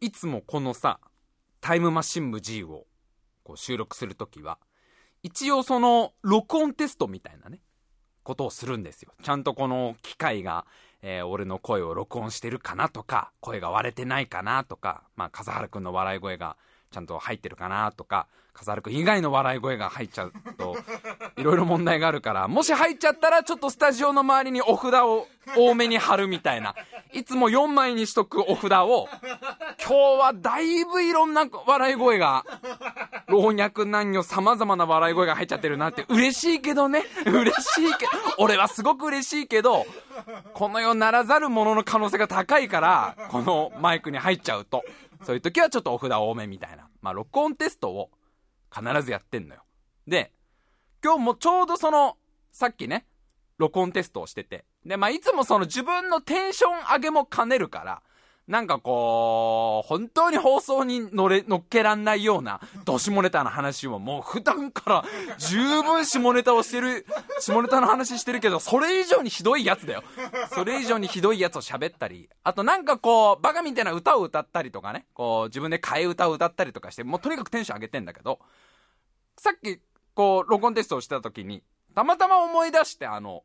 いつもこのさ、タイムマシン部 G をこう収録するときは、一応その録音テストみたいなね、ことをするんですよ。ちゃんとこの機械が、俺の声を録音してるかなとか、声が割れてないかなとか、まあ、笠原くんの笑い声がちゃんと入ってるかなとか、笠原くん以外の笑い声が入っちゃうといろいろ問題があるから、もし入っちゃったらちょっとスタジオの周りにお札を多めに貼るみたいな、いつも4枚にしとくお札を、今日はだいぶいろんな笑い声が、老若男女様々な笑い声が入っちゃってるなって。嬉しいけどね、嬉しいけど、俺はすごく嬉しいけど、この世ならざるものの可能性が高いから、このマイクに入っちゃうと、そういう時はちょっとお札多めみたいな、まあ録音テストを必ずやってんのよ。で、今日もちょうどそのさっきね、録音テストをしてて、で、まあいつもその自分のテンション上げも兼ねるから、なんかこう本当に放送に乗っけらんないようなど下ネタの話を、もう普段から十分下ネタをしてる、下ネタの話してるけど、それ以上にひどいやつだよ。それ以上にひどいやつを喋ったり、あとなんかこうバカみたいな歌を歌ったりとかね、こう自分で替え歌を歌ったりとかして、もうとにかくテンション上げてんだけど、さっきこう録音テストをしてた時にたまたま思い出して、ヤン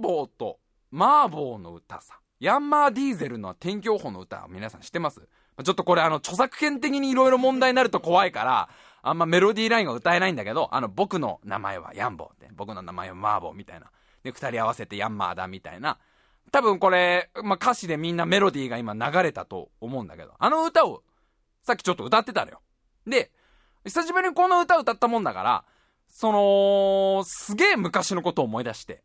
ボーとマーボーの歌さ、ヤンマーディーゼルの天気予報の歌、皆さん知ってます？ちょっとこれ著作権的にいろいろ問題になると怖いから、あんまメロディーラインが歌えないんだけど、僕の名前はヤンボーって、僕の名前はマーボーみたいな、で二人合わせてヤンマーだみたいな、多分これ、まあ、歌詞でみんなメロディーが今流れたと思うんだけど、あの歌をさっきちょっと歌ってたのよ。で、久しぶりにこの歌を歌ったもんだから、そのすげえ昔のことを思い出して、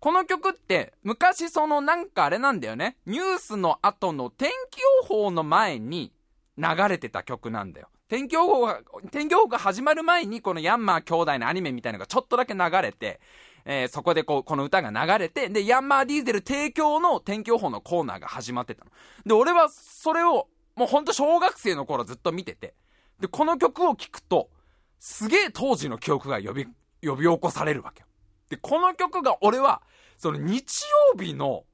この曲って昔そのなんかあれなんだよね、ニュースの後の天気予報の前に流れてた曲なんだよ。天気予報が始まる前にこのヤンマー兄弟のアニメみたいなのがちょっとだけ流れて、そこでこの歌が流れて、でヤンマーディーゼル提供の天気予報のコーナーが始まってたので、俺はそれをもうほんと小学生の頃ずっと見てて、でこの曲を聴くとすげえ当時の記憶が呼び起こされるわけよ。でこの曲が俺はその日曜日の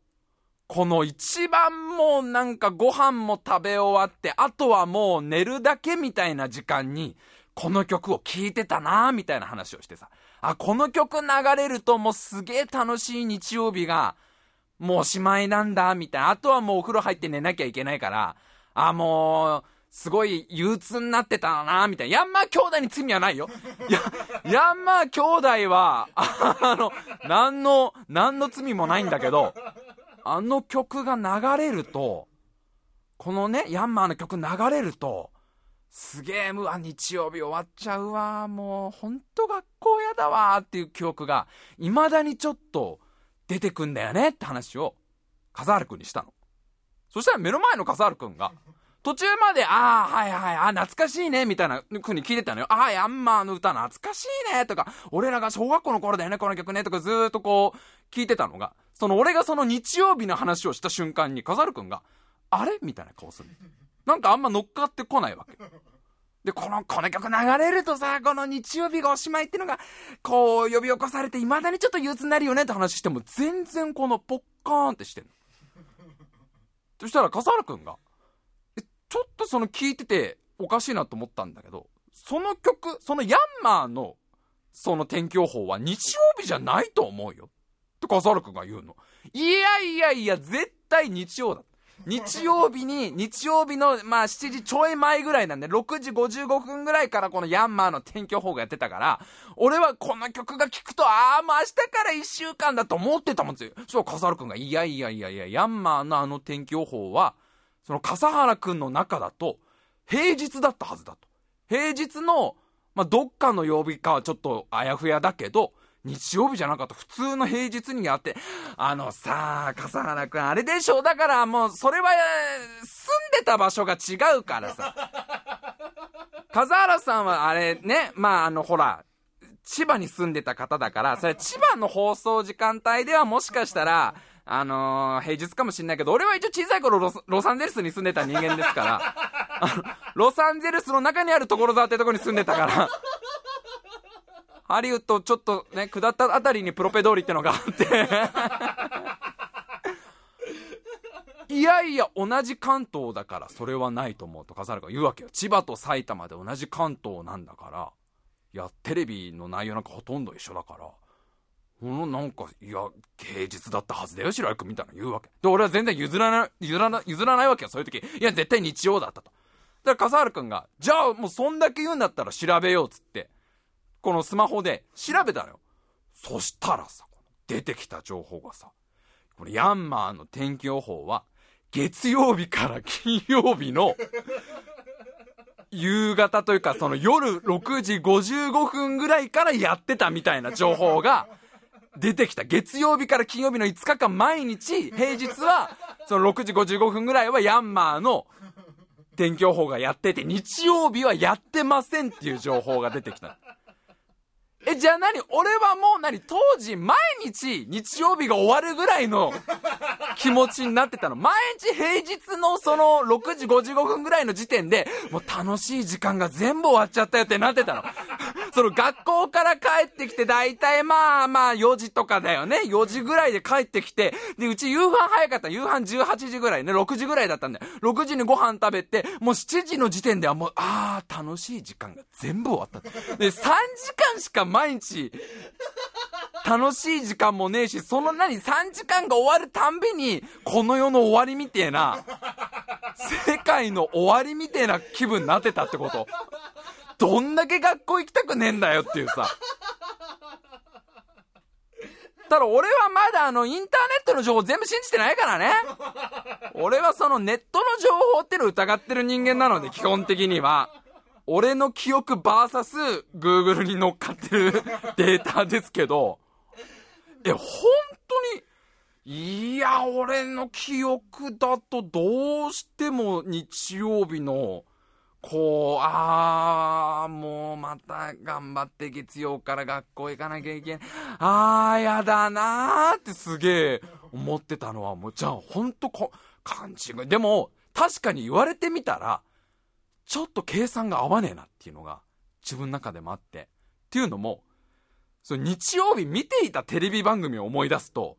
この一番もうなんかご飯も食べ終わって、あとはもう寝るだけみたいな時間にこの曲を聴いてたなみたいな話をしてさ、あ、この曲流れるともうすげえ楽しい日曜日がもうおしまいなんだみたいな、あとはもうお風呂入って寝なきゃいけないから、あ、もうすごい憂鬱になってたなみたいな。ヤンマー兄弟に罪はないよ。ヤンマー兄弟は何の罪もないんだけど、あの曲が流れると、このねヤンマーの曲流れると、すげえ、うわ日曜日終わっちゃうわ、もう本当学校やだわっていう記憶が未だにちょっと出てくんだよねって話を笠原くんにしたの。そしたら目の前の笠原くんが、途中まで、ああ、はいはい、あ、懐かしいね、みたいな風に聞いてたのよ。ああ、ヤンマーの歌懐かしいね、とか、俺らが小学校の頃だよね、この曲ね、とかずーっとこう、聞いてたのが、その俺がその日曜日の話をした瞬間に、笠原くんが、あれみたいな顔する。なんかあんま乗っかってこないわけ。で、この曲流れるとさ、この日曜日がおしまいってのが、こう、呼び起こされて、未だにちょっと憂鬱になるよねって話しても、全然このポッカーンってしてんの。そしたら笠原くんが、ちょっとその聞いてておかしいなと思ったんだけど、その曲、そのヤンマーのその天気予報は日曜日じゃないと思うよって笠原くんが言うの。いやいやいや、絶対日曜だ。日曜日のまあ7時ちょい前ぐらいなんで、6時55分ぐらいからこのヤンマーの天気予報がやってたから、俺はこの曲が聴くと、あー、もう明日から1週間だと思ってたもんですよ。そう、笠原くんが、いやいやいやいや、ヤンマーのあの天気予報はその笠原くんの中だと平日だったはずだと。平日の、まあ、どっかの曜日かはちょっとあやふやだけど、日曜日じゃなかった、普通の平日にやって、笠原くんあれでしょ、だからもうそれは住んでた場所が違うからさ。笠原さんはあれね、まあほら、千葉に住んでた方だから、それ千葉の放送時間帯ではもしかしたら平日かもしんないけど、俺は一応小さい頃ロサンゼルスに住んでた人間ですから、ロサンゼルスの中にある所沢ってとこに住んでたから、ハリウッドちょっとね下ったあたりにプロペ通りってのがあって、いいやいや同じ関東だからそれはないと思うと笠原が言うわけよ。千葉と埼玉で同じ関東なんだから、いやテレビの内容なんかほとんど一緒だから、このなんかいや芸術だったはずだよ白井君みたいな言うわけで、俺は全然譲らないわけよそういう時。いや絶対日曜だったと。だから笠原君がじゃあもうそんだけ言うんだったら調べようっつってこのスマホで調べたのよ。そしたらさ出てきた情報がさ、これヤンマーの天気予報は月曜日から金曜日の夕方というかその夜6時55分ぐらいからやってたみたいな情報が出てきた。月曜日から金曜日の5日間毎日平日はその6時55分ぐらいはヤンマーの天気予報がやってて、日曜日はやってませんっていう情報が出てきた。え、じゃあ何俺はもう何当時毎日日曜日が終わるぐらいの気持ちになってたの。毎日平日のその6時55分ぐらいの時点でもう楽しい時間が全部終わっちゃったよってなってたの。その学校から帰ってきてだいたいまあ4時とかだよね。4時ぐらいで帰ってきて、でうち夕飯早かった。夕飯18時ぐらいね、6時ぐらいだったんだよ。6時にご飯食べてもう7時の時点ではもう楽しい時間が全部終わったで、3時間しか毎日楽しい時間もねえし、その3時間が終わるたんびにこの世の終わりみてえな、世界の終わりみてえな気分になってたってこと。どんだけ学校行きたくねえんだよっていうさ。ただ俺はまだインターネットの情報全部信じてないからね。俺はそのネットの情報ってのを疑ってる人間なので、基本的には俺の記憶 VS Google に乗っかってるデータですけど、本当にいや俺の記憶だとどうしても日曜日のこうもうまた頑張って月曜から学校行かなきゃいけない、やだなーってすげえ思ってたのはもうじゃあ本当勘違い。でも確かに言われてみたらちょっと計算が合わねえなっていうのが自分の中でもあって、っていうのもその日曜日見ていたテレビ番組を思い出すと、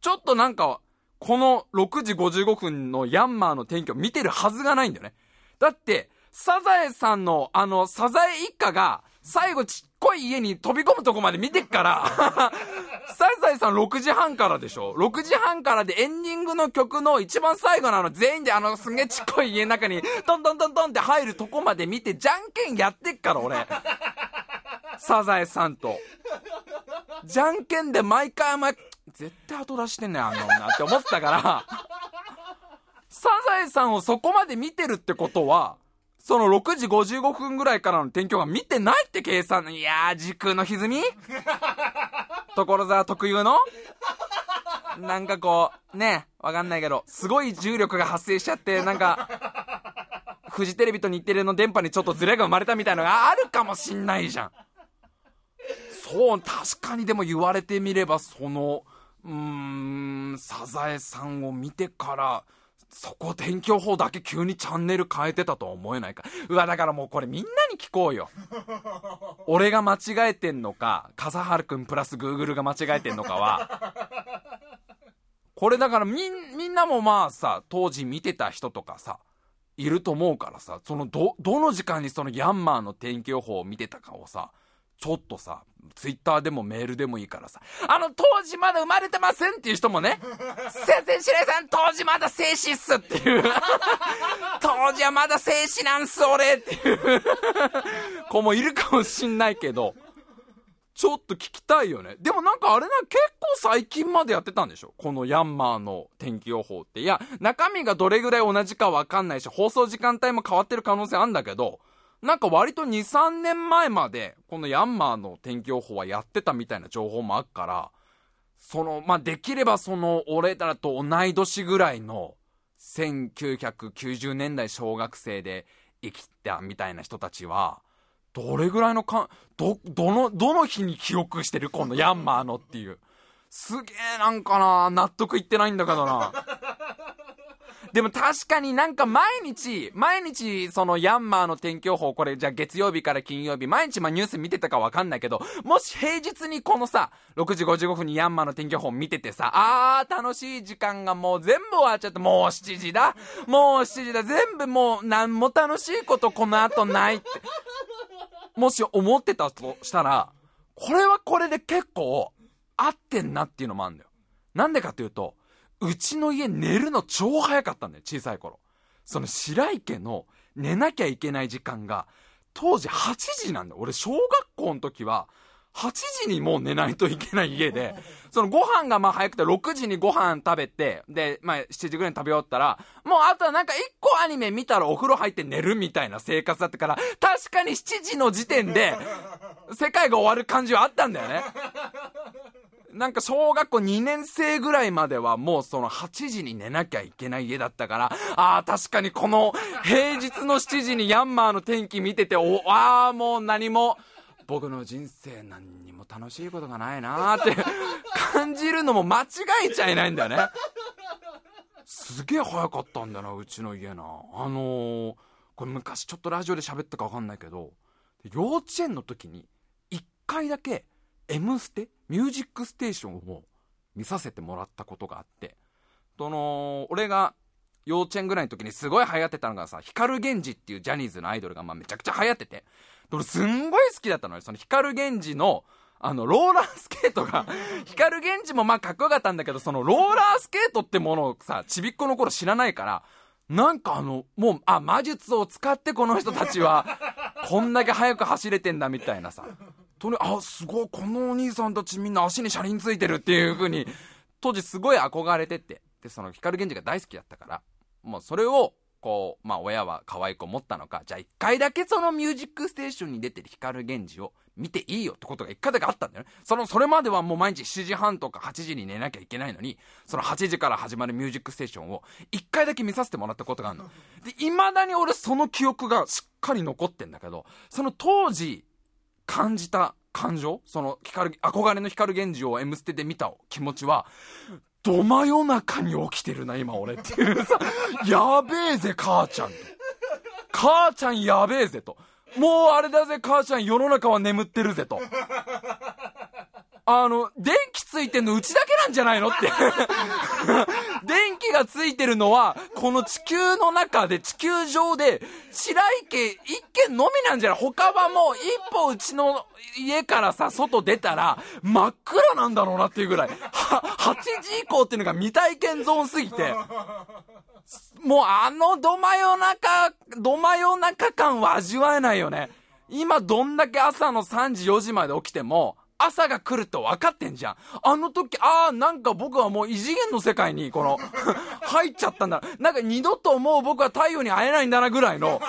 ちょっとなんかこの6時55分のヤンマーの天気を見てるはずがないんだよね。だってサザエさんのサザエ一家が最後ちっこい家に飛び込むとこまで見てっからサザエさん6時半からでしょ。6時半からでエンディングの曲の一番最後の全員ですげえちっこい家の中にトントントントンって入るとこまで見てじゃんけんやってっから俺サザエさんとじゃんけんで毎回絶対後出してんねん女って思ってたからサザエさんをそこまで見てるってことはその6時55分ぐらいからの天気が見てないって計算。いやー時空の歪み所沢特有のなんかこうねわかんないけどすごい重力が発生しちゃってなんかフジテレビと日テレの電波にちょっとズレが生まれたみたいなのがあるかもしんないじゃん。そう、確かにでも言われてみればそのサザエさんを見てからそこ天気予報だけ急にチャンネル変えてたとは思えないか。うわだからもうこれみんなに聞こうよ俺が間違えてんのか笠原くんプラス Google が間違えてんのかはこれだからみんなもまあさ当時見てた人とかさいると思うからさ、そのどの時間にそのヤンマーの天気予報を見てたかをさちょっとさツイッターでもメールでもいいからさ、当時まだ生まれてませんっていう人もね先生白井さん当時まだ精子っすっていう当時はまだ精子なんす俺っていう子もいるかもしんないけど、ちょっと聞きたいよね。でもなんかあれな結構最近までやってたんでしょこのヤンマーの天気予報って。いや中身がどれぐらい同じかわかんないし放送時間帯も変わってる可能性あるんだけど、なんか割と 2,3 年前までこのヤンマーの天気予報はやってたみたいな情報もあっから、そのできればその俺らと同い年ぐらいの1990年代小学生で生きたみたいな人たちはどれぐらいのどの日に記憶してるこのヤンマーのっていう、すげえなんかな納得いってないんだけどなでも確かになんか毎日そのヤンマーの天気予報、これじゃあ月曜日から金曜日毎日まあニュース見てたかわかんないけど、もし平日にこのさ6時55分にヤンマーの天気予報見ててさ、あー楽しい時間がもう全部終わっちゃって、もう7時だ、全部もう何も楽しいことこの後ないってもし思ってたとしたら、これはこれで結構合ってんなっていうのもあるんだよ。なんでかというと、うちの家寝るの超早かったんだよ、小さい頃。その白井家の寝なきゃいけない時間が当時8時なんだよ。俺小学校の時は8時にもう寝ないといけない家で、そのご飯がまあ早くて6時にご飯食べて、でまあ7時ぐらいに食べ終わったらもうあとはなんか1個アニメ見たらお風呂入って寝るみたいな生活だったから、確かに7時の時点で世界が終わる感じはあったんだよね。なんか小学校2年生ぐらいまではもうその8時に寝なきゃいけない家だったから、ああ確かにこの平日の7時にヤンマーの天気見てて、ああもう何も僕の人生何にも楽しいことがないなーって感じるのも間違えちゃいないんだよね。すげえ早かったんだなうちの家な。これ昔ちょっとラジオで喋ったか分かんないけど、幼稚園の時に1回だけMステミュージックステーションを見させてもらったことがあって、その俺が幼稚園ぐらいの時にすごい流行ってたのがさ、光源氏っていうジャニーズのアイドルがまあめちゃくちゃ流行ってて、俺すんごい好きだったのよ。その光源氏のあのローラースケートが光源氏もまあかっこよかったんだけど、そのローラースケートってものをさちびっこの頃知らないから、なんかもう魔術を使ってこの人たちはこんだけ速く走れてんだみたいなさ、とにあすごいこのお兄さんたちみんな足に車輪ついてるっていう風に当時すごい憧れてて、でその光源氏が大好きだったから、もうそれをこうまあ親は可愛い子持ったのか、じゃあ1回だけそのミュージックステーションに出てる光源氏を見ていいよってことが1回だけあったんだよね。それまではもう毎日7時半とか8時に寝なきゃいけないのに、その8時から始まるミュージックステーションを1回だけ見させてもらったことがあるので、未だに俺その記憶がしっかり残ってんだけど、その当時感じた感情、その憧れの光源氏を M ステで見た気持ちは、ど真夜中に起きてるな今俺っていうさやべえぜ母ちゃんと、母ちゃんやべえぜと、もうあれだぜ母ちゃん世の中は眠ってるぜと、電気ついてんのうちだけなんじゃないのって電気がついてるのはこの地球の中で、地球上で白井家一軒のみなんじゃない、他はもう一歩うちの家からさ外出たら真っ暗なんだろうなっていうぐらい、8時以降っていうのが未体験ゾーンすぎて、もうど真夜中感は味わえないよね。今どんだけ朝の3時4時まで起きても朝が来ると分かってんじゃん。あの時、なんか僕はもう異次元の世界にこの入っちゃったんだ。なんか二度ともう僕は太陽に会えないんだなぐらいの。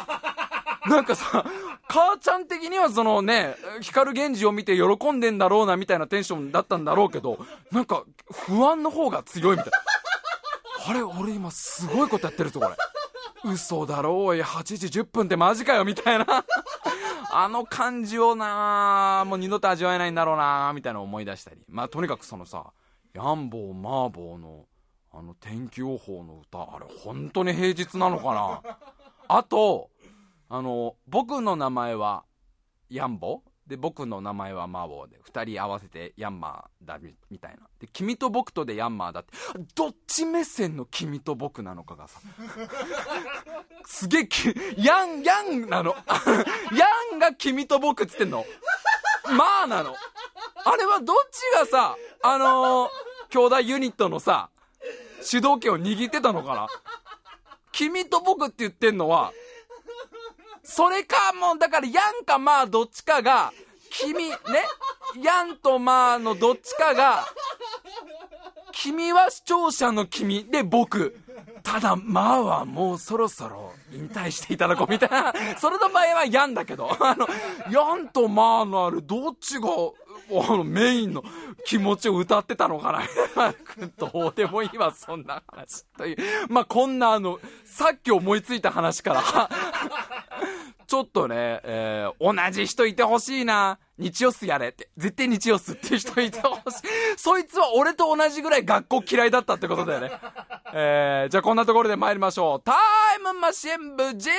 なんかさ、母ちゃん的にはそのね、光源氏を見て喜んでんだろうなみたいなテンションだったんだろうけど、なんか不安の方が強いみたいな。あれ、俺今すごいことやってるぞこれ。嘘だろおい、8時10分ってマジかよみたいなあの感じをなもう二度と味わえないんだろうなみたいな思い出したり、まあとにかくそのさヤンボーマーボーのあの天気予報の歌、あれ本当に平日なのかなあと僕の名前はヤンボーで僕の名前はマーボーで2人合わせてヤンマーだみたいなで、君と僕とでヤンマーだって、どっち目線の君と僕なのかがさすげえヤンなのヤンが君と僕っつってんのまあなの、あれはどっちがさ兄弟ユニットのさ主導権を握ってたのかな。君と僕って言ってんのはそれか、もうだからヤンかまあどっちかが君ね、ヤンとマーのどっちかが君は視聴者の君で僕、ただマーはもうそろそろ引退していただこうみたいな、それの場合はヤンだけどヤンとマーのあるどっちがメインの気持ちを歌ってたのかなどうでもいいわそんな話という、まあこんなさっき思いついた話からちょっとね、同じ人いてほしいな。日曜すやれって。絶対日曜すっていう人いてほしい。そいつは俺と同じぐらい学校嫌いだったってことだよね。じゃあこんなところで参りましょう。タイムマシン部 G。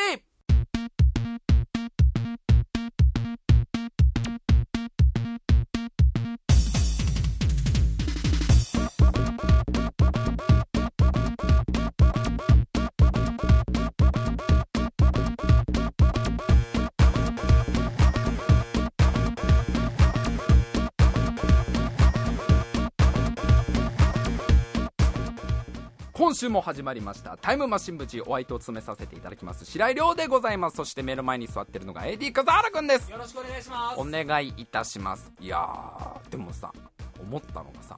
今週も始まりましたタイムマシン部 G、 お相手を詰めさせていただきます白井亮でございます。そして目の前に座ってるのが AD 笠原くんです。よろしくお願いします。お願いいたします。いやーでもさ、思ったのがさ、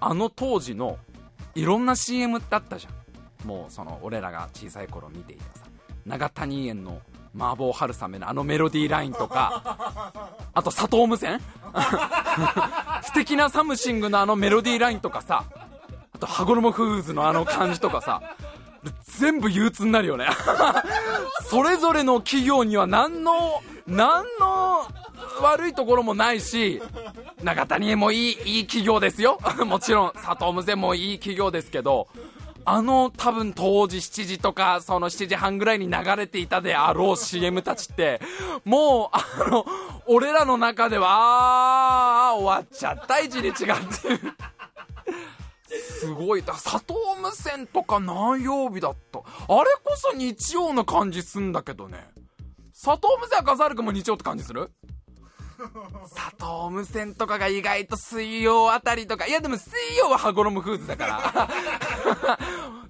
あの当時のいろんな CM ってあったじゃん。もうその俺らが小さい頃見ていたさ、長谷園の麻婆春雨のあのメロディーラインとかあと佐藤無線素敵なサムシングのあのメロディーラインとかさ、羽衣フーズのあの感じとかさ全部憂鬱になるよねそれぞれの企業には何の悪いところもないし、長谷もいい企業ですよもちろん佐藤無線もいい企業ですけど、あの多分当時7時とかその7時半ぐらいに流れていたであろう CM たちってもう俺らの中では終わっちゃった一日がっていうすごい。だ佐藤無線とか何曜日だった、あれこそ日曜の感じすんだけどね。佐藤無線は笠原くんも日曜って感じする佐藤無線とかが意外と水曜あたりとか。いやでも水曜は羽衣フーズだから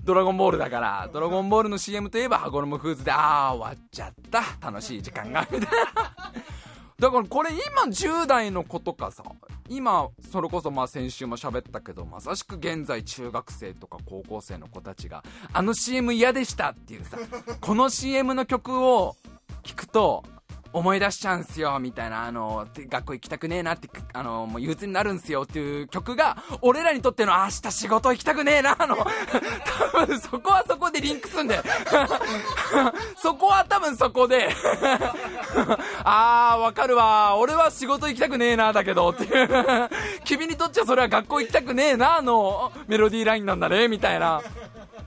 ドラゴンボールだから、ドラゴンボールの CM といえば羽衣フーズで、あー終わっちゃった楽しい時間がみたいなだからこれ今10代の子とかさ、今それこそまあ先週も喋ったけど、まさしく現在中学生とか高校生の子たちがあの CM 嫌でしたっていうさ、この CM の曲を聞くと思い出しちゃうんすよみたいな、学校行きたくねえなって、もう憂鬱になるんすよっていう曲が俺らにとっての明日仕事行きたくねえな多分そこはそこでリンクすんだよそこは多分そこであーわかるわ、俺は仕事行きたくねえなだけどっていう君にとっちゃそれは学校行きたくねえなのメロディーラインなんだねみたいな、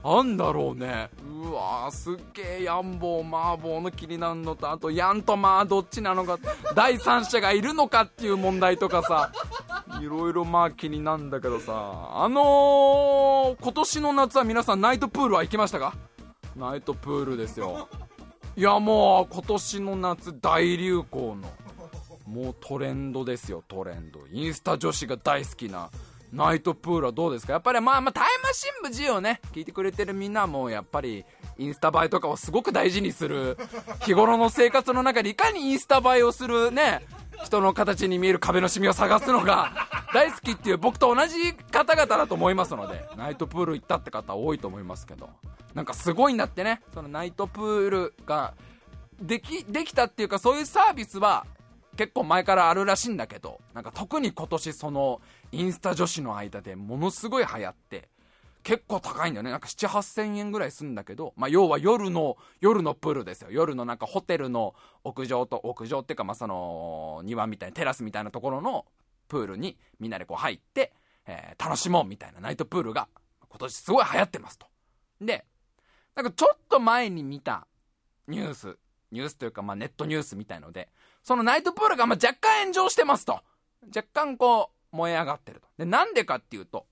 なんだろうね。うわーすっげえ、ヤンボーマーボーの気になるのと、あとヤンとマーどっちなのか第三者がいるのかっていう問題とかさ、いろいろまあ気になるんだけどさ、今年の夏は皆さんナイトプールは行きましたか？ナイトプールですよ。いやもう今年の夏大流行のもうトレンドですよ、トレンド。インスタ女子が大好きなナイトプールはどうですか？やっぱりまあタイムマシン部 G をね聞いてくれてるみんなもやっぱりインスタ映えとかをすごく大事にする、日頃の生活の中でいかにインスタ映えをするね、人の形に見える壁のシミを探すのが大好きっていう僕と同じ方々だと思いますので、ナイトプール行ったって方多いと思いますけど、なんかすごいんだってね、そのナイトプールができたっていうか、そういうサービスは結構前からあるらしいんだけど、なんか特に今年そのインスタ女子の間でものすごい流行って、結構高いんだよね、なんか 7,800 円ぐらいするんだけど、まあ要は夜のプールですよ。夜のなんかホテルの屋上っていうか、まあその庭みたいなテラスみたいなところのプールにみんなでこう入って、楽しもうみたいなナイトプールが今年すごい流行ってますと。でなんかちょっと前に見たニュースというか、まあネットニュースみたいので、そのナイトプールがまあ若干炎上してますと、若干こう燃え上がってると。でなんでかっていうと、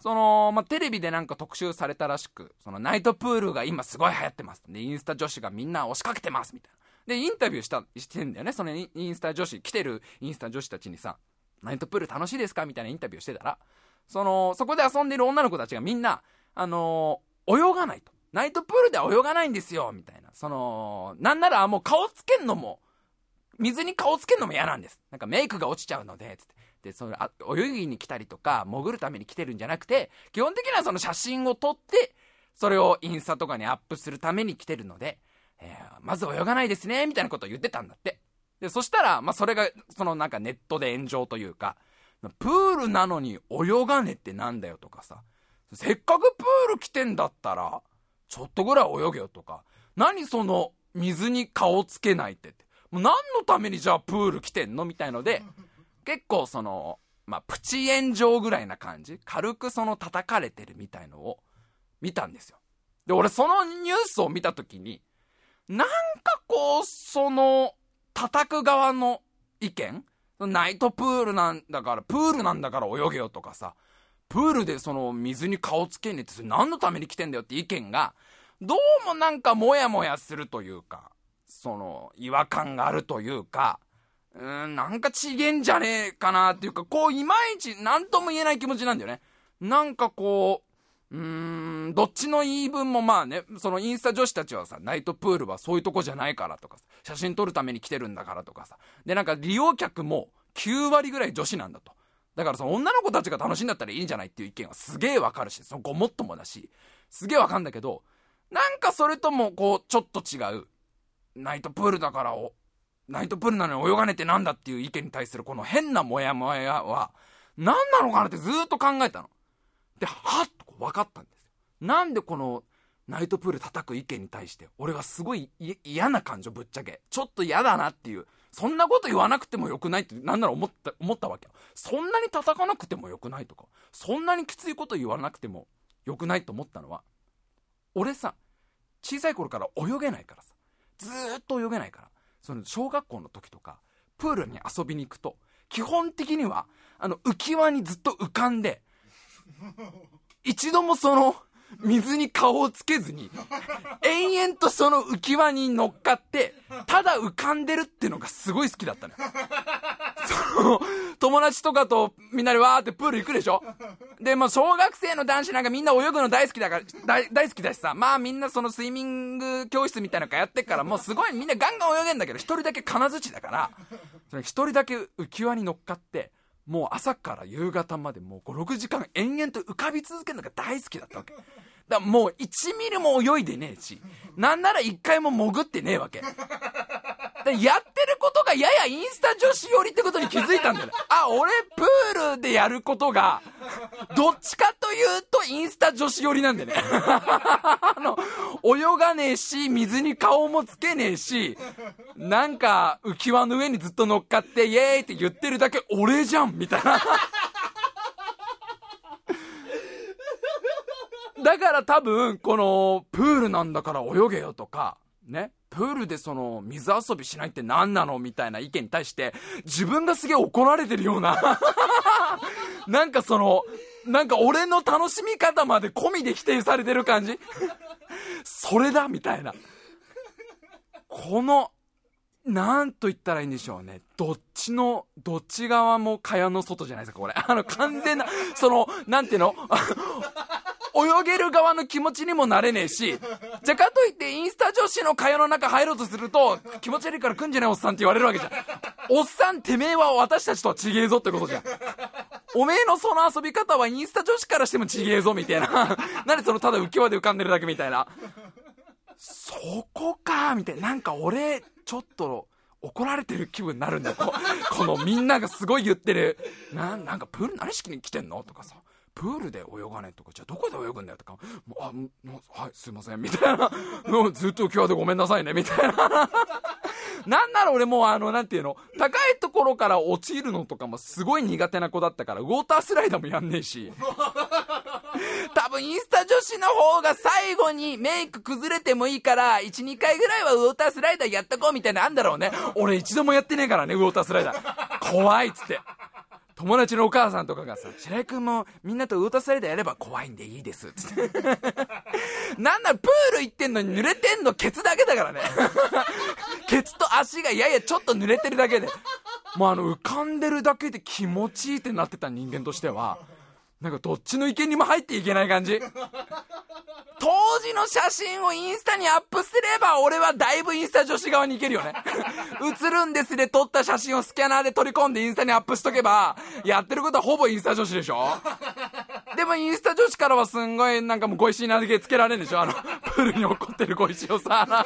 そのまあテレビでなんか特集されたらしく、そのナイトプールが今すごい流行ってますで、インスタ女子がみんな押しかけてますみたいな。でインタビューしてんだよね、そのインスタ女子、来てるインスタ女子たちにさ、ナイトプール楽しいですかみたいなインタビューしてたら、そこで遊んでる女の子たちがみんな泳がないと、ナイトプールでは泳がないんですよみたいな、そのなんならもう顔つけんのも、水に顔つけるのも嫌なんです、なんかメイクが落ちちゃうのでつって、でその泳ぎに来たりとか潜るために来てるんじゃなくて、基本的にはその写真を撮ってそれをインスタとかにアップするために来てるので、まず泳がないですねみたいなことを言ってたんだって。でそしたら、まあ、それがそのなんかネットで炎上というか、プールなのに泳がねってなんだよとかさ、せっかくプール来てんだったらちょっとぐらい泳げよとか、何その水に顔つけないってもう何のためにじゃあプール来てんのみたいので、結構その、まあ、プチ炎上ぐらいな感じ、軽くその叩かれてるみたいのを見たんですよ。で、俺そのニュースを見たときに、なんかこう、その、叩く側の意見、ナイトプールなんだから、プールなんだから泳げよとかさ、プールでその水に顔つけんねって、それ何のために来てんだよって意見が、どうもなんかモヤモヤするというか、その違和感があるというか、なんかちげんじゃねえかなっていうか、こういまいち何とも言えない気持ちなんだよね。なんかこう、どっちの言い分もまあね、そのインスタ女子たちはさ、ナイトプールはそういうとこじゃないからとかさ、写真撮るために来てるんだからとかさ、でなんか利用客も9割ぐらい女子なんだと。だからその女の子たちが楽しんだったらいいんじゃないっていう意見はすげえわかるし、そのごもっともだし、すげえわかんだけど、なんかそれともこうちょっと違う、ナイトプールだからナイトプールなのに泳がねえってなんだっていう意見に対するこの変なモヤモヤは何なのかなってずっと考えたので、はっと分かったんですよ。なんでこのナイトプール叩く意見に対して俺はすごい嫌な感情、ぶっちゃけちょっと嫌だなっていう、そんなこと言わなくてもよくないってなんなら思ったわけよ。そんなに叩かなくてもよくないとか、そんなにきついこと言わなくてもよくないと思ったのは、俺さ小さい頃から泳げないからさ、ずーっと泳げないから、その小学校の時とかプールに遊びに行くと基本的には浮き輪にずっと浮かんで一度もその水に顔をつけずに延々とその浮き輪に乗っかってただ浮かんでるってのがすごい好きだったのよ。その友達とかとみんなでわーってプール行くでしょ。でも小学生の男子なんかみんな泳ぐの大好きだから大好きだしさ、まあみんなそのスイミング教室みたいなのやってっからもうすごいみんなガンガン泳げんだけど、一人だけ金槌だからその一人だけ浮き輪に乗っかってもう朝から夕方までもう5、6時間延々と浮かび続けるのが大好きだったわけ。だからもう1ミリも泳いでねえし、なんなら1回も潜ってねえわけ。やってることがややインスタ女子寄りってことに気づいたんだよ。あ、俺プールでやることがどっちかというとインスタ女子寄りなんだよね。泳がねえし、水に顔もつけねえし、なんか浮き輪の上にずっと乗っかってイエーイって言ってるだけ俺じゃんみたいな。だから多分このプールなんだから泳げよとかね、プールでその水遊びしないって何なのみたいな意見に対して自分がすげえ怒られてるようななんかそのなんか俺の楽しみ方まで込みで否定されてる感じそれだみたいな、このなんと言ったらいいんでしょうね、どっち側も蚊帳の外じゃないですかこれ。完全なそのなんていうの泳げる側の気持ちにもなれねえし、じゃかといってインスタ女子の会話の中入ろうとすると気持ち悪いから来んじゃないおっさんって言われるわけじゃん。おっさんてめえは私たちとはちげえぞってことじゃん。おめえのその遊び方はインスタ女子からしてもちげえぞみたいな。何そのただ浮き輪で浮かんでるだけみたいな。そこかみたいな。なんか俺ちょっと怒られてる気分になるんだよ。このみんながすごい言ってる。なんかプール何しに来てんのとかさ。プールで泳がねえとか、じゃあどこで泳ぐんだよとか、はい、すいません、みたいな。もうずっと浮き輪でごめんなさいね、みたいな。なんなら俺もなんていうの、高いところから落ちるのとかもすごい苦手な子だったから、ウォータースライダーもやんねえし。多分インスタ女子の方が最後にメイク崩れてもいいから、1、2回ぐらいはウォータースライダーやったこうみたいな、なんだろうね。俺一度もやってねえからね、ウォータースライダー。怖いっつって。友達のお母さんとかがさ、白井くんもみんなとウォータースライダーやれば怖いんでいいですっつってなんならプール行ってんのに濡れてんのケツだけだからねケツと足がややちょっと濡れてるだけでもう浮かんでるだけで気持ちいいってなってた人間としては、なんかどっちの意見にも入っていけない感じ。当時の写真をインスタにアップすれば俺はだいぶインスタ女子側に行けるよね映るんですで撮った写真をスキャナーで取り込んでインスタにアップしとけばやってることはほぼインスタ女子でしょでもインスタ女子からはすんごいなんかもうごいしいなだけつけられんでしょ、プールに怒ってるごいしいをさ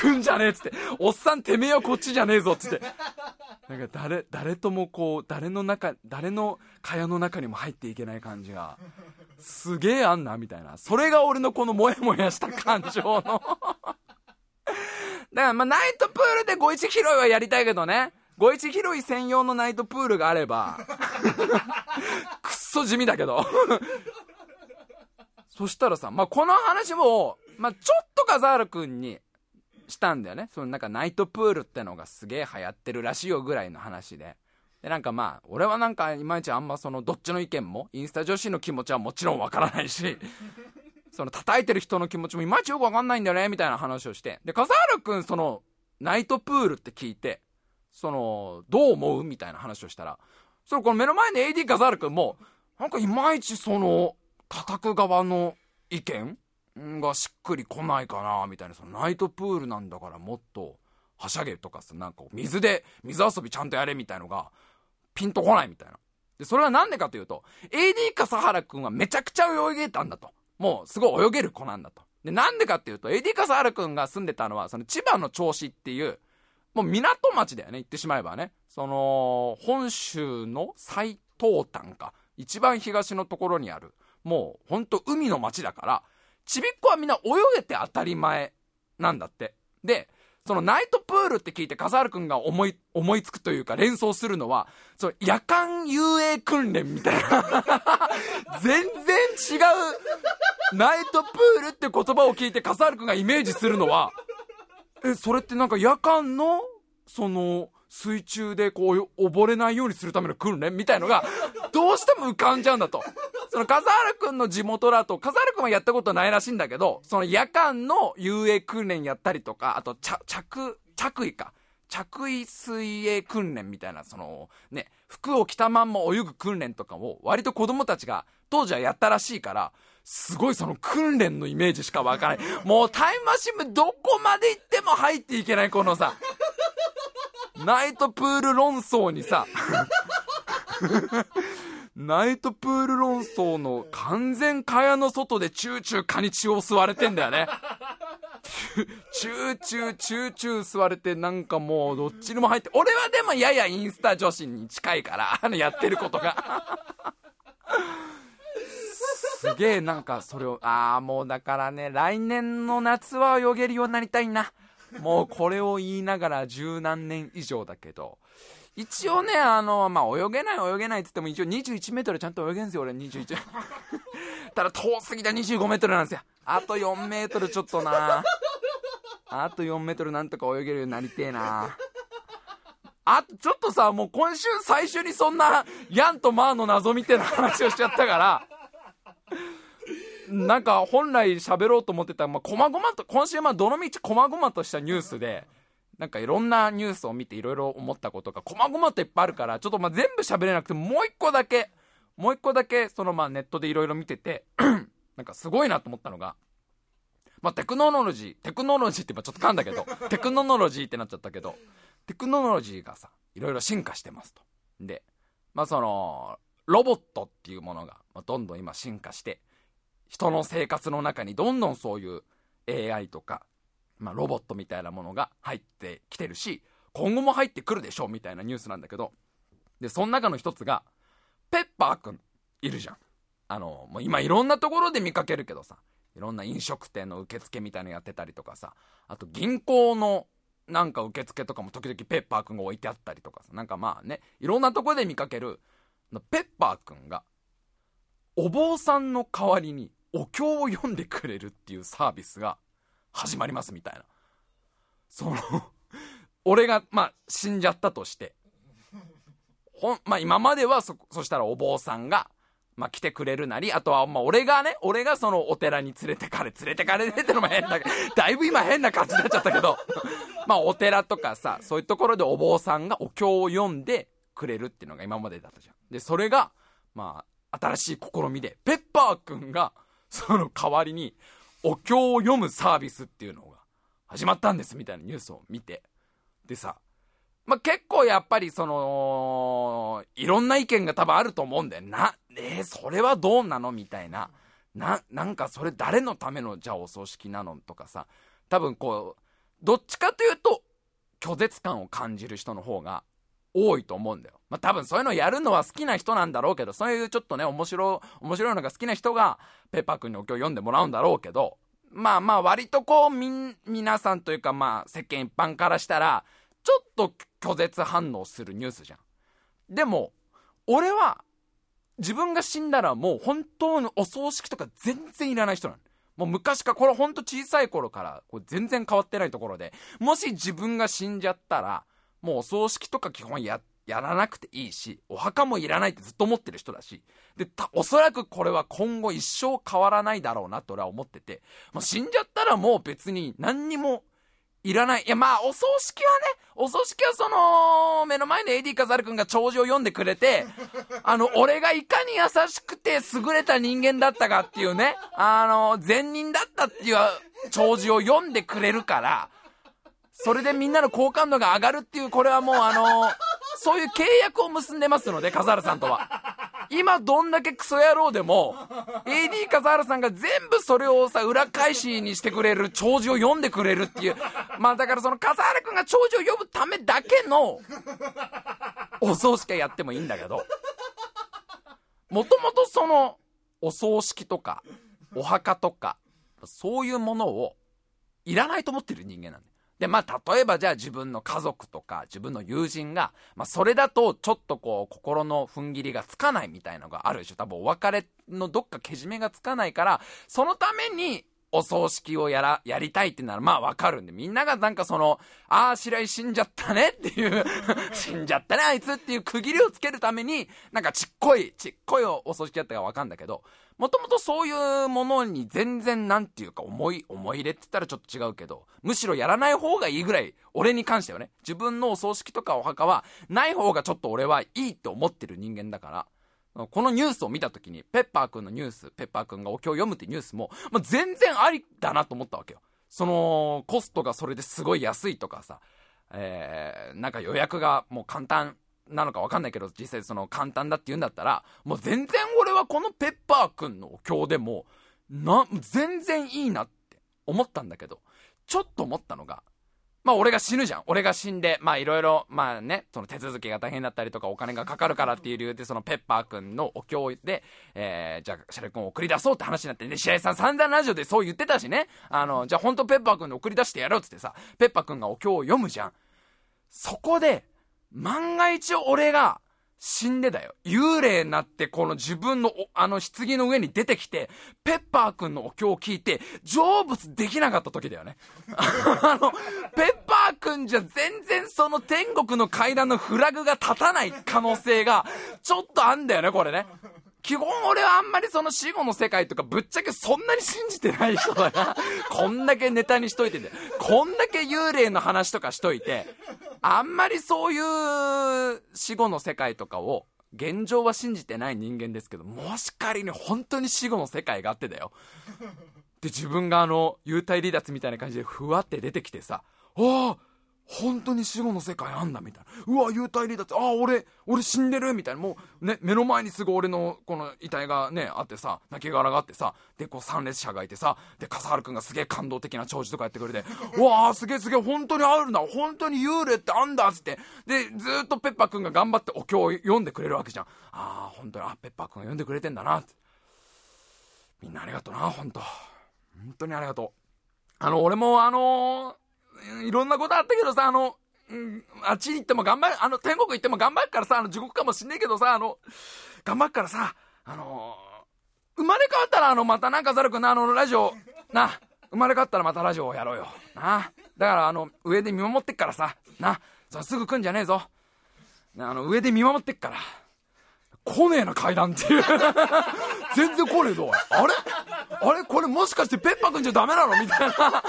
来んじゃねえっつって、おっさんてめえはこっちじゃねえぞっつって、なんか誰ともこう誰の蚊帳の中にも入っていけない感じがすげえあんなみたいな、それが俺のこのモヤモヤした感情のだからまあナイトプールでごいし拾いはやりたいけどね、ごいし拾い専用のナイトプールがあればくっそ地味だけどそしたらさ、まあ、この話も、まあ、ちょっと笠原くんにしたんだよね。そのなんかナイトプールってのがすげえ流行ってるらしいよぐらいの話で。で、なんかまあ、俺はなんかいまいちあんまそのどっちの意見も、インスタ女子の気持ちはもちろんわからないし、その叩いてる人の気持ちもいまいちよくわかんないんだよね、みたいな話をして。で、笠原くんその、ナイトプールって聞いて、その、どう思うみたいな話をしたら、そのこの目の前の AD 笠原くんも、なんかいまいちその、叩く側の意見がしっくりこないかなみたいな、そのナイトプールなんだからもっとはしゃげとかさ、なんか水で水遊びちゃんとやれみたいのがピンとこないみたいな。で、それはなんでかというと AD 笠原くんはめちゃくちゃ泳げたんだと、もうすごい泳げる子なんだと。で、なんでかっていうと AD 笠原くんが住んでたのはその千葉の銚子っていう、もう港町だよね、言ってしまえばね。その本州の最東端か一番東のところにある、もうほんと海の町だから、ちびっこはみんな泳げて当たり前なんだって。で、そのナイトプールって聞いて笠原くんが思いつくというか連想するのは、その夜間遊泳訓練みたいな全然違うナイトプールって言葉を聞いて笠原くんがイメージするのは、それってなんか夜間のその水中でこう溺れないようにするための訓練みたいのがどうしても浮かんじゃうんだと。その笠原くんの地元だと、笠原くんはやったことないらしいんだけど、その夜間の遊泳訓練やったりとか、あと着衣水泳訓練みたいな、そのね、服を着たまんま泳ぐ訓練とかを割と子供たちが当時はやったらしいから、すごいその訓練のイメージしかわからない。もうタイムマシン部どこまで行っても入っていけないこのさ、ナイトプール論争にさナイトプール論争の完全蚊帳の外でチューチュー蚊に血を吸われてんだよねチューチュー吸われて、なんかもうどっちにも入って、俺はでもややインスタ女子に近いから、やってることがすげえなんかそれを、ああもうだからね、来年の夏は泳げるようになりたいな。もうこれを言いながら十何年以上だけど、一応ね、まあ、泳げないって言っても一応21メートルちゃんと泳げんすよ、俺21ただ遠すぎた25メートルなんですよ。あと4メートルちょっとな、あと4メートルなんとか泳げるようになりてえな。あとちょっとさ、もう今週最初にそんなヤンとマーの謎みたいな話をしちゃったからなんか本来喋ろうと思ってた、まあ、こまごまと今週はどのみちこまごまとしたニュースで、なんかいろんなニュースを見ていろいろ思ったことがこまごまといっぱいあるから、ちょっとまあ全部喋れなくて、もう一個だけそのまあネットでいろいろ見ててなんかすごいなと思ったのが、まあテクノロジーって、まあちょっと噛んだけどテクノロジーってなっちゃったけど、テクノロジーがさいろいろ進化してますと。で、まあそのロボットっていうものがどんどん今進化して、人の生活の中にどんどんそういう AI とか、まあ、ロボットみたいなものが入ってきてるし、今後も入ってくるでしょうみたいなニュースなんだけど、でその中の一つがペッパーくんいるじゃん。もう今いろんなところで見かけるけどさ、いろんな飲食店の受付みたいなのやってたりとかさ、あと銀行のなんか受付とかも時々ペッパーくんが置いてあったりとかさ、なんかまあね、いろんなところで見かけるペッパーくんがお坊さんの代わりにお経を読んでくれるっていうサービスが始まりますみたいな。その俺がまあ死んじゃったとして、まあ今までは そしたらお坊さんがまあ来てくれるなり、あとはまあ俺がそのお寺に連れてかれてってのも変だけど、だいぶ今変な感じになっちゃったけどまあお寺とかさ、そういうところでお坊さんがお経を読んでくれるっていうのが今までだったじゃん。でそれがまあ新しい試みで、ペッパーくんがその代わりにお経を読むサービスっていうのが始まったんですみたいなニュースを見て、でさ、まあ、結構やっぱりそのいろんな意見が多分あると思うんだよな。それはどうなのみたいな、なんかそれ誰のためのじゃあお葬式なのとかさ、多分こうどっちかというと拒絶感を感じる人の方が多いと思うんだよ。まあ、多分そういうのやるのは好きな人なんだろうけど、そういうちょっとね面白いのが好きな人がペッパーくんにお経を読んでもらうんだろうけど、まあまあ割とこう皆さんというか、まあ世間一般からしたらちょっと拒絶反応するニュースじゃん。でも俺は自分が死んだらもう本当のお葬式とか全然いらない人なの。もう昔からこれほんと小さい頃からこれ全然変わってないところで、もし自分が死んじゃったらもうお葬式とか基本やらなくていいし、お墓もいらないってずっと思ってる人だし、でおそらくこれは今後一生変わらないだろうなと俺は思ってて、もう死んじゃったらもう別に何にもいらない。いやまあお葬式はね、お葬式はその目の前のエディ・カザル君が弔辞を読んでくれて、俺がいかに優しくて優れた人間だったかっていうね、善人だったっていう弔辞を読んでくれるから、それでみんなの好感度が上がるっていう、これはもうそういう契約を結んでますので、笠原さんとは。今どんだけクソ野郎でも AD 笠原さんが全部それをさ裏返しにしてくれる、弔辞を読んでくれるっていう、まあだからその笠原くんが弔辞を読むためだけのお葬式はやってもいいんだけど、もともとそのお葬式とかお墓とかそういうものをいらないと思ってる人間なんだよ。でまあ、例えばじゃあ自分の家族とか自分の友人が、まあ、それだとちょっとこう心の踏ん切りがつかないみたいなのがあるでしょ。多分お別れのどっかけじめがつかないから、そのためにお葬式をやりたいってならまあわかるんで、みんながなんかそのああ白井死んじゃったねっていう死んじゃったねあいつっていう区切りをつけるためになんかちっこいお葬式だったかわかんだけど、もともとそういうものに全然なんていうか思い入れって言ったらちょっと違うけど、むしろやらない方がいいぐらい、俺に関してはね、自分のお葬式とかお墓はない方がちょっと俺はいいと思ってる人間だから、このニュースを見た時にペッパーくんがお経を読むってニュースも、まあ、全然ありだなと思ったわけよ。そのコストがそれですごい安いとかさ、なんか予約がもう簡単なのか分かんないけど、実際その簡単だって言うんだったら、もう全然俺はこのペッパーくんのお経でも全然いいなって思ったんだけど、ちょっと思ったのが、まあ俺が死ぬじゃん。俺が死んで、まあいろいろ、まあね、その手続きが大変だったりとかお金がかかるからっていう理由で、そのペッパーくんのお経で、じゃあシャレ君を送り出そうって話になってね、白井さん散々ラジオでそう言ってたしね、じゃあほんとペッパーくんに送り出してやろうっつってさ、ペッパーくんがお経を読むじゃん。そこで、万が一俺が死んでだよ、幽霊になってこの自分の棺の上に出てきてペッパーくんのお経を聞いて成仏できなかった時だよねペッパーくんじゃ全然その天国の階段のフラグが立たない可能性がちょっとあんだよね、これね。基本俺はあんまりその死後の世界とかぶっちゃけそんなに信じてない人だなこんだけネタにしといてんだよ、こんだけ幽霊の話とかしといて、あんまりそういう死後の世界とかを現状は信じてない人間ですけど、もし仮に本当に死後の世界があってだよ、で自分が幽体離脱みたいな感じでふわって出てきてさ、ああ本当に死後の世界あんだみたいな、うわ幽体離脱、ああ俺死んでるみたいな、もうね目の前にすぐ俺のこの遺体がねあってさ、泣き殻があってさ、でこう参列者がいてさ、で笠原くんがすげえ感動的な弔辞とかやってくれてうわーすげえ本当にあるんだ、本当に幽霊ってあんだっつって、でずっとペッパーくんが頑張ってお経を読んでくれるわけじゃん。あー本当にペッパーくんが読んでくれてんだなって、みんなありがとうな、本当にありがとう。俺もいろんなことあったけどさ、あっちに行っても頑張る、天国行っても頑張るからさ、地獄かもしんねえけどさ、頑張るからさ、生まれ変わったらまたなんかザルくんな、ラジオ、な、生まれ変わったらまたラジオをやろうよ、な、だから上で見守ってっからさ、な、すぐ来んじゃねえぞ、上で見守ってっから、来ねえな階段っていう全然来ねえぞ、あれこれもしかしてペッパーくんじゃダメなのみたいな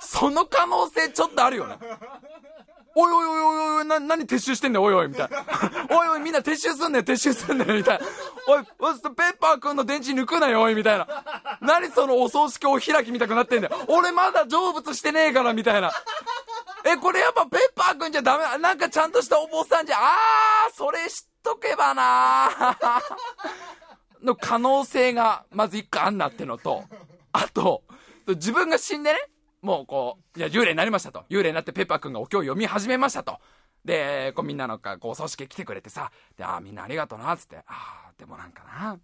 その可能性ちょっとあるよね。おいおいおいおいおい何撤収してんねんおいおいみたいなおいおいみんな撤収すんねんみたいな、おいペッパーくんの電池抜くなよおいみたいな、何そのお葬式お開きみたくなってんだよ、俺まだ成仏してねえからみたいな、これやっぱペッパーくんじゃダメ、なんかちゃんとしたお坊さんじゃ、あーそれ知っとけばなーの可能性がまず一個あんなってのと、あと自分が死んでね、もうこういや幽霊になりましたと、幽霊になってペッパーくんがお経を読み始めましたと、でこうみんなのこう葬式来てくれてさ、であみんなありがとうなっつって、あでもなんかな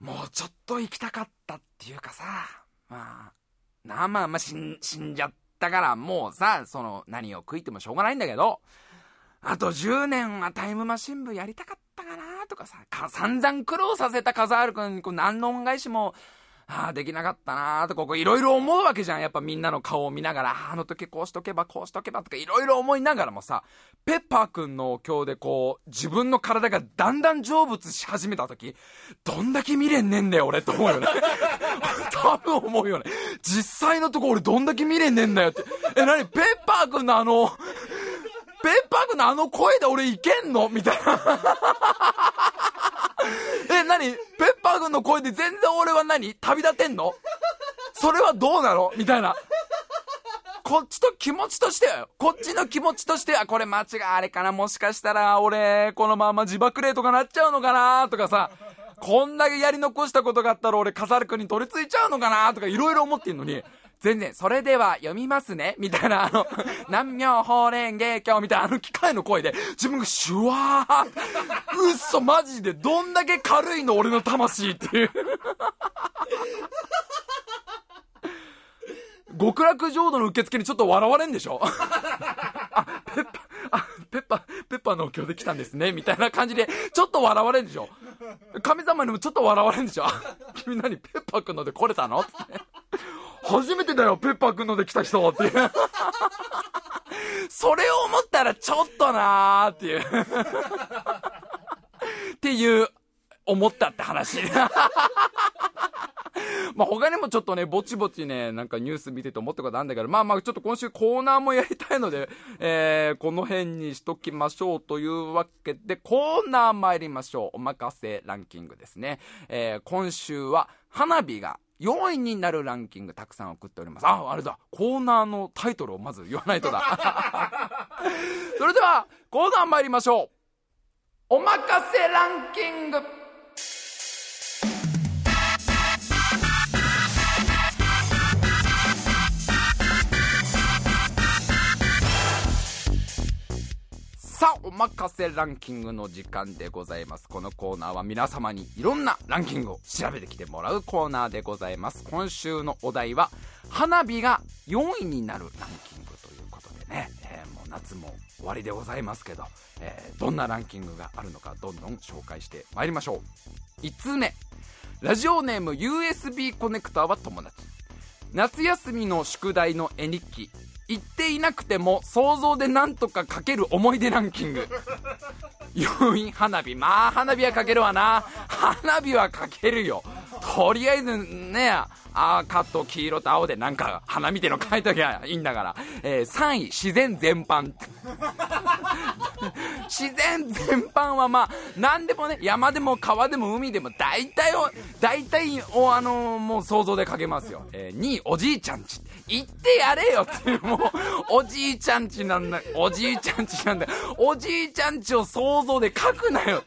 もうちょっと行きたかったっていうかさ、まあ死んじゃったからもうさ、その何を食いてもしょうがないんだけど、あと10年はタイムマシン部やりたかったかなとかさ、散々苦労させた数ある君にこう何の恩返しもできなかったなとかいろいろ思うわけじゃん。やっぱみんなの顔を見ながら あの時こうしとけばこうしとけばとかいろいろ思いながらもさ、ペッパーくんの今日でこう自分の体がだんだん成仏し始めた時、どんだけ未練ねんだよ俺と思うよね多分思うよね。実際のとこ俺どんだけ未練ねんだよって、え、なにペッパーくんのペッパーくんのあの声で俺いけんのみたいなえ、なにペッパーくんの声で全然俺は何旅立てんの、それはどうなのみたいな。こっちと気持ちとしては、こっちの気持ちとしてはこれ間違いあれかな、もしかしたら俺このまま自爆霊とかなっちゃうのかなとかさ、こんだけやり残したことがあったら俺笠原くんに取り付いちゃうのかなとかいろいろ思ってんのに、全然それでは読みますねみたいな南明法蓮華経みたいな機械の声で自分がシュワーうっそマジでどんだけ軽いの俺の魂っていう極楽浄土の受付にちょっと笑われんでしょペッパーのお経で来たんですねみたいな感じでちょっと笑われんでしょ、神様にもちょっと笑われんでしょ君何ペッパーくんので来れたのって初めてだよペッパーくんので来た人っていうそれを思ったらちょっとなーっていうっていう思ったって話まあ他にもちょっとねぼちぼちねなんかニュース見てて思ったことあるんだけど、まあまあちょっと今週コーナーもやりたいので、この辺にしときましょうというわけでコーナー参りましょう。おまかせランキングですね、今週は花火が4位になるランキングたくさん送っております。あ、あれだ、コーナーのタイトルをまず言わないとだそれではコーナー参りましょう。おまかせランキング。さあ、おまかせランキングの時間でございます。このコーナーは皆様にいろんなランキングを調べてきてもらうコーナーでございます。今週のお題は花火が4位になるランキングということでね、もう夏も終わりでございますけど、どんなランキングがあるのかどんどん紹介してまいりましょう。5つ目、ラジオネーム USB コネクターは友達。夏休みの宿題の絵日記、言っていなくても想像でなんとか書ける思い出ランキング要因花火、まあ花火は書けるわな、花火は書けるよ。とりあえずね、赤と黄色と青でなんか花見ての書いときゃいいんだから、3位自然全般自然全般はまあ何でもね、山でも川でも海でも大体をもう想像で書けますよ。2位おじいちゃんち、行ってやれよっていう、もうおじいちゃんちなんだ、おじいちゃんちを想像で書くなよ。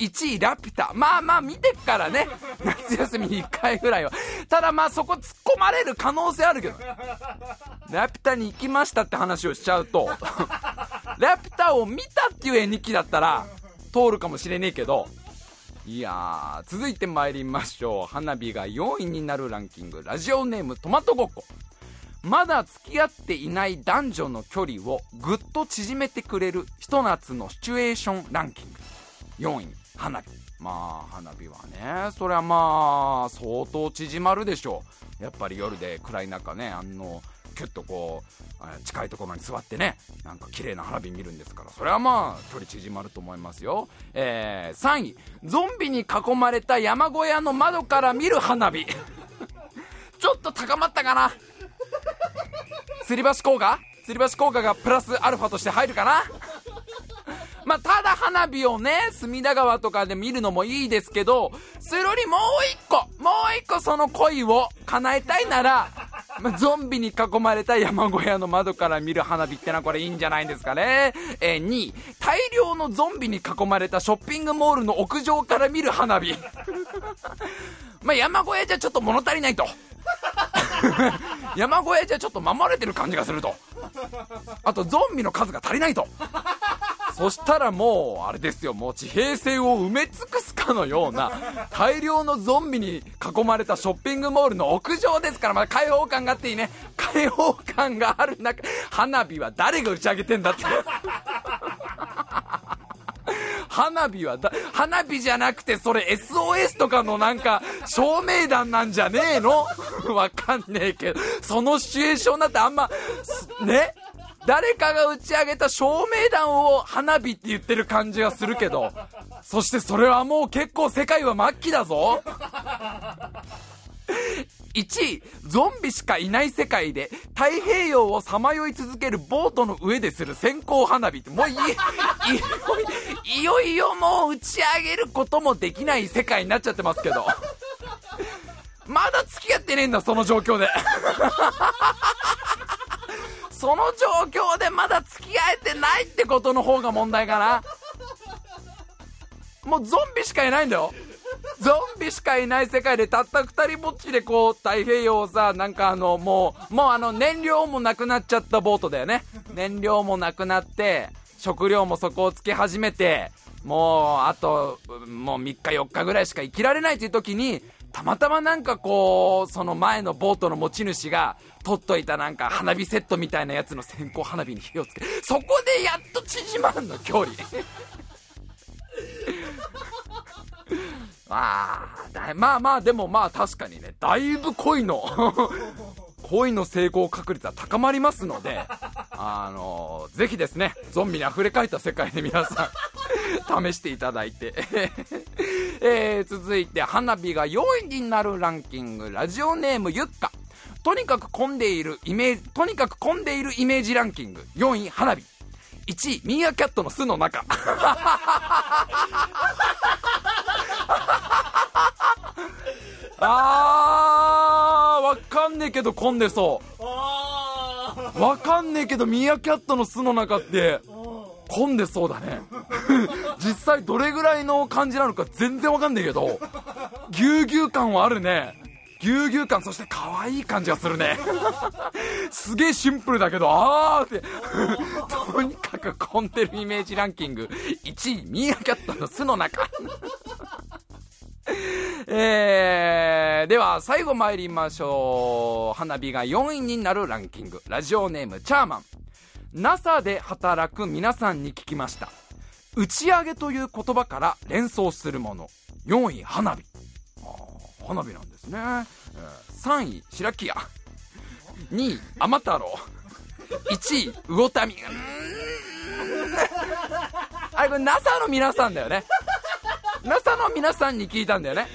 1位ラピュタ、まあまあ見てっからね、夏休みに1回ぐらいは。ただまあそこ突っ込まれる可能性あるけど、ラピュタに行きましたって話をしちゃうとラピュタを見たっていう絵日記だったら通るかもしれねえけど。いや、続いて参りましょう。花火が4位になるランキング、ラジオネームトマトごっこ。まだ付き合っていない男女の距離をぐっと縮めてくれるひと夏のシチュエーションランキング、4位花火。まあ花火はね、そりゃまあ相当縮まるでしょう。やっぱり夜で暗い中ね、キュッとこう近いところに座ってね、なんか綺麗な花火見るんですから、それはまあ距離縮まると思いますよ。3位、ゾンビに囲まれた山小屋の窓から見る花火ちょっと高まったかな、吊り橋効果がプラスアルファとして入るかなまあ、ただ花火をね、隅田川とかで見るのもいいですけど、それよりもう一個その恋を叶えたいなら、ゾンビに囲まれた山小屋の窓から見る花火ってのはこれいいんじゃないんですかね。2位、大量のゾンビに囲まれたショッピングモールの屋上から見る花火まあ山小屋じゃちょっと物足りないと山小屋じゃちょっと守られてる感じがすると、あとゾンビの数が足りないとそしたらもうあれですよ、もう地平線を埋め尽くすかのような大量のゾンビに囲まれたショッピングモールの屋上ですから、まだ開放感があっていいね。開放感がある中、花火は誰が打ち上げてんだって花火は花火じゃなくて、それ SOS とかのなんか照明弾なんじゃねえのわかんねえけど、そのシチュエーションだってあんまね、誰かが打ち上げた照明弾を花火って言ってる感じがするけど、そしてそれはもう結構世界は末期だぞ。1位、ゾンビしかいない世界で太平洋をさまよい続けるボートの上でする線香花火って、もう いよいよもう打ち上げることもできない世界になっちゃってますけど、まだ付き合ってねえんだその状況で。その状況でまだ付き合えてないってことの方が問題かな。もうゾンビしかいないんだよ。ゾンビしかいない世界でたった二人ぼっちでこう太平洋をさ、なんかもう燃料もなくなっちゃったボートだよね。燃料もなくなって食料も底をつき始めて、もうあともう3日4日ぐらいしか生きられないという時に、たまたまなんかこうその前のボートの持ち主が取っといたなんか花火セットみたいなやつの線香花火に火をつけ、そこでやっと縮まるの距離。まあでもまあ確かにね、だいぶ恋の成功確率は高まりますので、ぜひですね、ゾンビにあふれかえった世界で皆さん試していただいて。続いて花火が4位になるランキング、ラジオネームゆっか。とにかく混んでいるイメージランキング4位、花火。1位、ミーアキャットの巣の中。あー、わかんねえけど混んでそう。わかんねえけどミーアキャットの巣の中って混んでそうだね。実際どれぐらいの感じなのか全然わかんねえけど、ぎゅうぎゅう感はあるね。ぎゅうぎゅう感、そして可愛い感じがするね。すげえシンプルだけど、あーって。とにかく混んでるイメージランキング1位、ミーアキャットの巣の中。では最後参りましょう。花火が4位になるランキング、ラジオネームチャーマン。 NASA で働く皆さんに聞きました。打ち上げという言葉から連想するもの4位、花火。花火なんですね。3位、白木屋。2位、天太郎。1位、魚民。あれ、これ NASA の皆さんだよね。 NASA の皆さんに聞いたんだよね。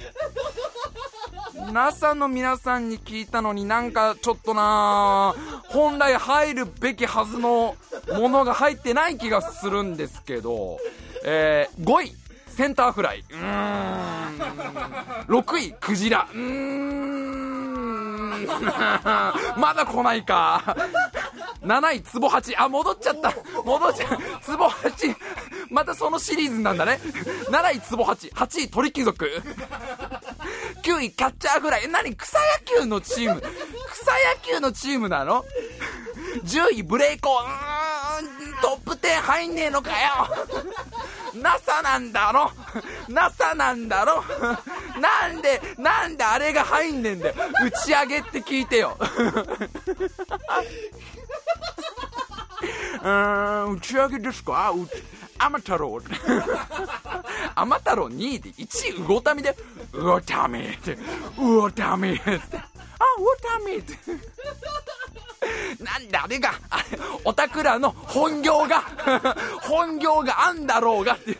NASA の皆さんに聞いたのに、なんかちょっとな、本来入るべきはずのものが入ってない気がするんですけど、5位、センターフライ。6位、クジラ。まだ来ないか。7位、ツボ8。あ、戻っちゃった。ツボ8、またそのシリーズなんだね。7位、ツボ8。8位、鳥貴族。9位、キャッチャーフライ。何、草野球のチームなの。10位、ブレイコー。トップ10入んねえのかよ。NASA なんだろ。なんであれが入んねえんだよ。打ち上げって聞いてよ。打ち上げですか。天太郎2位で、1位魚民で、魚民ってなんであれが、おたくらの本業があんだろうがっていう。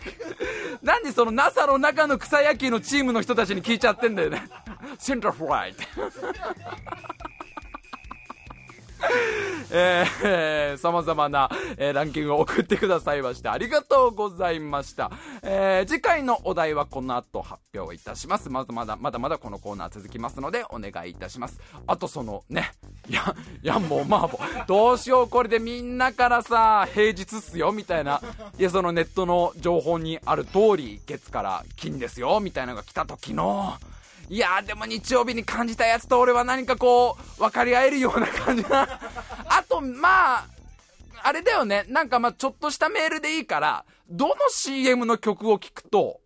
なんでその NASA の中の草野球のチームの人たちに聞いちゃってんだよね。センターフライって。様々な、ランキングを送ってくださいまして、ありがとうございました。次回のお題はこの後発表いたします。まだまだこのコーナー続きますのでお願いいたします。あとそのね、ヤンボーマーボー、どうしよう、これでみんなからさ、平日っすよみたいな、いや、そのネットの情報にある通り月から金ですよみたいなのが来た時の、いやー、でも日曜日に感じたやつと俺は何かこう分かり合えるような感じな。あと、まああれだよね、なんかまあちょっとしたメールでいいから、どの CM の曲を聴くと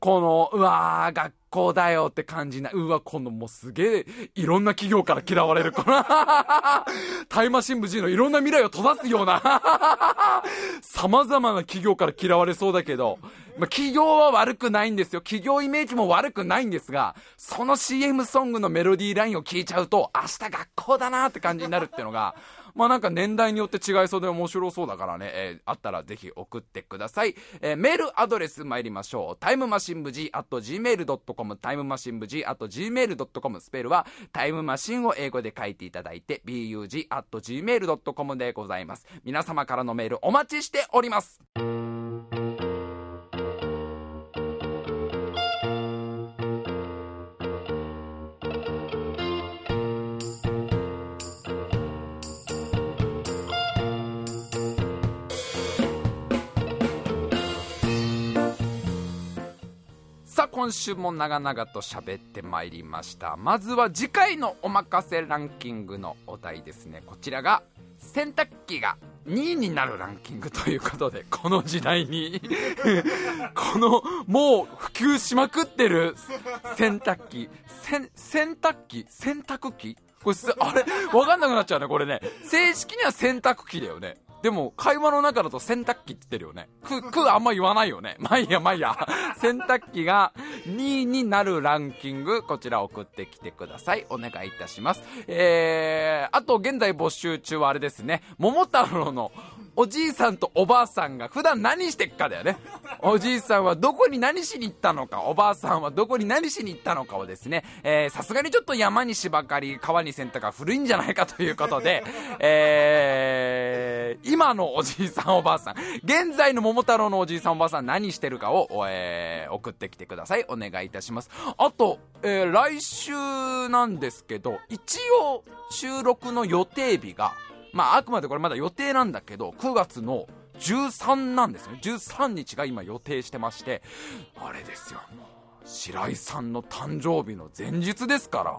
この、うわー、楽こうだよって感じな。うわ、このもうすげえ、いろんな企業から嫌われる。このタイマシン部 G のいろんな未来を閉ざすような。様々な企業から嫌われそうだけど、まあ、企業は悪くないんですよ。企業イメージも悪くないんですが、その CM ソングのメロディーラインを聞いちゃうと、明日学校だなって感じになるっていうのが、まあなんか年代によって違いそうで面白そうだからね、あったらぜひ送ってください。メールアドレス参りましょう。timemachinebug@gmail.com、timemachinebug@gmail.com、スペルはタイムマシンを英語で書いていただいて bug@gmail.com でございます。皆様からのメールお待ちしております。さあ今週も長々と喋ってまいりました。まずは次回のおまかせランキングのお題ですね。こちらが洗濯機が2位になるランキングということで、この時代にこのもう普及しまくってる洗濯機、これあれ分かんなくなっちゃうね。これね、正式には洗濯機だよね。でも会話の中だと洗濯機って言ってるよね。くあんま言わないよね。まあいいや洗濯機が2位になるランキング、こちら送ってきてください。お願いいたします。あと現在募集中はあれですね、桃太郎のおじいさんとおばあさんが普段何してっかだよね。おじいさんはどこに何しに行ったのか、おばあさんはどこに何しに行ったのかをですね、さすがにちょっと山に芝刈り、川に洗濯は古いんじゃないかということで、今のおじいさんおばあさん、現在の桃太郎のおじいさんおばあさん何してるかを、送ってきてください。お願いいたします。あと、来週なんですけど、一応収録の予定日が、まああくまでこれまだ予定なんだけど、9月の13なんですね。13日が今予定してまして、あれですよ、もう白井さんの誕生日の前日ですから、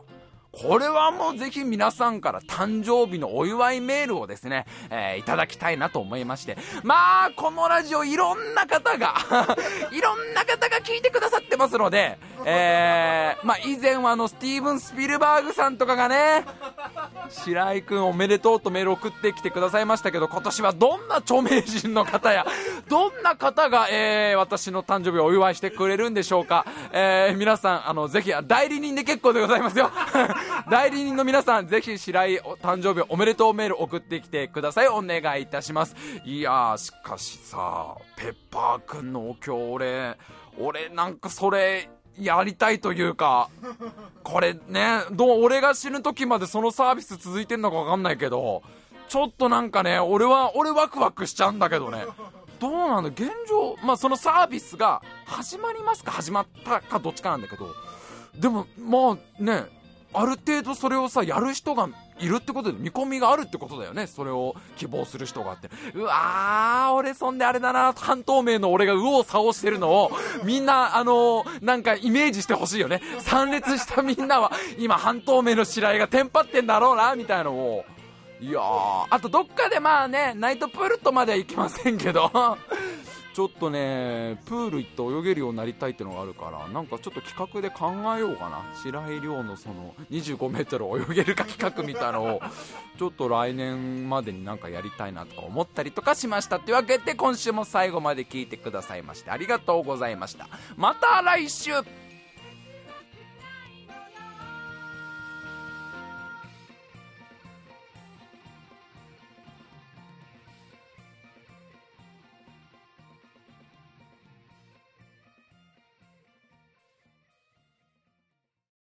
これはもうぜひ皆さんから誕生日のお祝いメールをですね、いただきたいなと思いまして、まあこのラジオいろんな方がいろんな方が聞いてくださってますので、まあ以前はスティーブン・スピルバーグさんとかがね、白井くんおめでとうとメール送ってきてくださいましたけど、今年はどんな著名人の方やどんな方が、私の誕生日をお祝いしてくれるんでしょうか。皆さんぜひ代理人で結構でございますよ代理人の皆さん、ぜひ白井誕生日おめでとうメール送ってきてください。お願いいたします。いやー、しかしさ、ペッパーくんのお経、俺なんかそれやりたいというか、これね、俺が死ぬ時までそのサービス続いてんのか分かんないけど、ちょっとなんかね、俺ワクワクしちゃうんだけどね。どうなんだ現状、まあそのサービスが始まりますか始まったかどっちかなんだけど、でもまあね、ある程度それをさ、やる人がいるってことで見込みがあるってことだよね。それを希望する人があって、うわー、俺そんであれだな、半透明の俺が右往左往してるのをみんななんかイメージしてほしいよね。参列したみんなは今半透明の白井がテンパってんだろうなみたいなのを。いやー、あとどっかでまあね、ナイトプールとまでは行きませんけどちょっとね、プール行って泳げるようになりたいってのがあるから、なんかちょっと企画で考えようかな。白井亮のその25メートル泳げるか企画みたいなのをちょっと来年までになんかやりたいなとか思ったりとかしました。というわけで今週も最後まで聞いてくださいましてありがとうございました。また来週。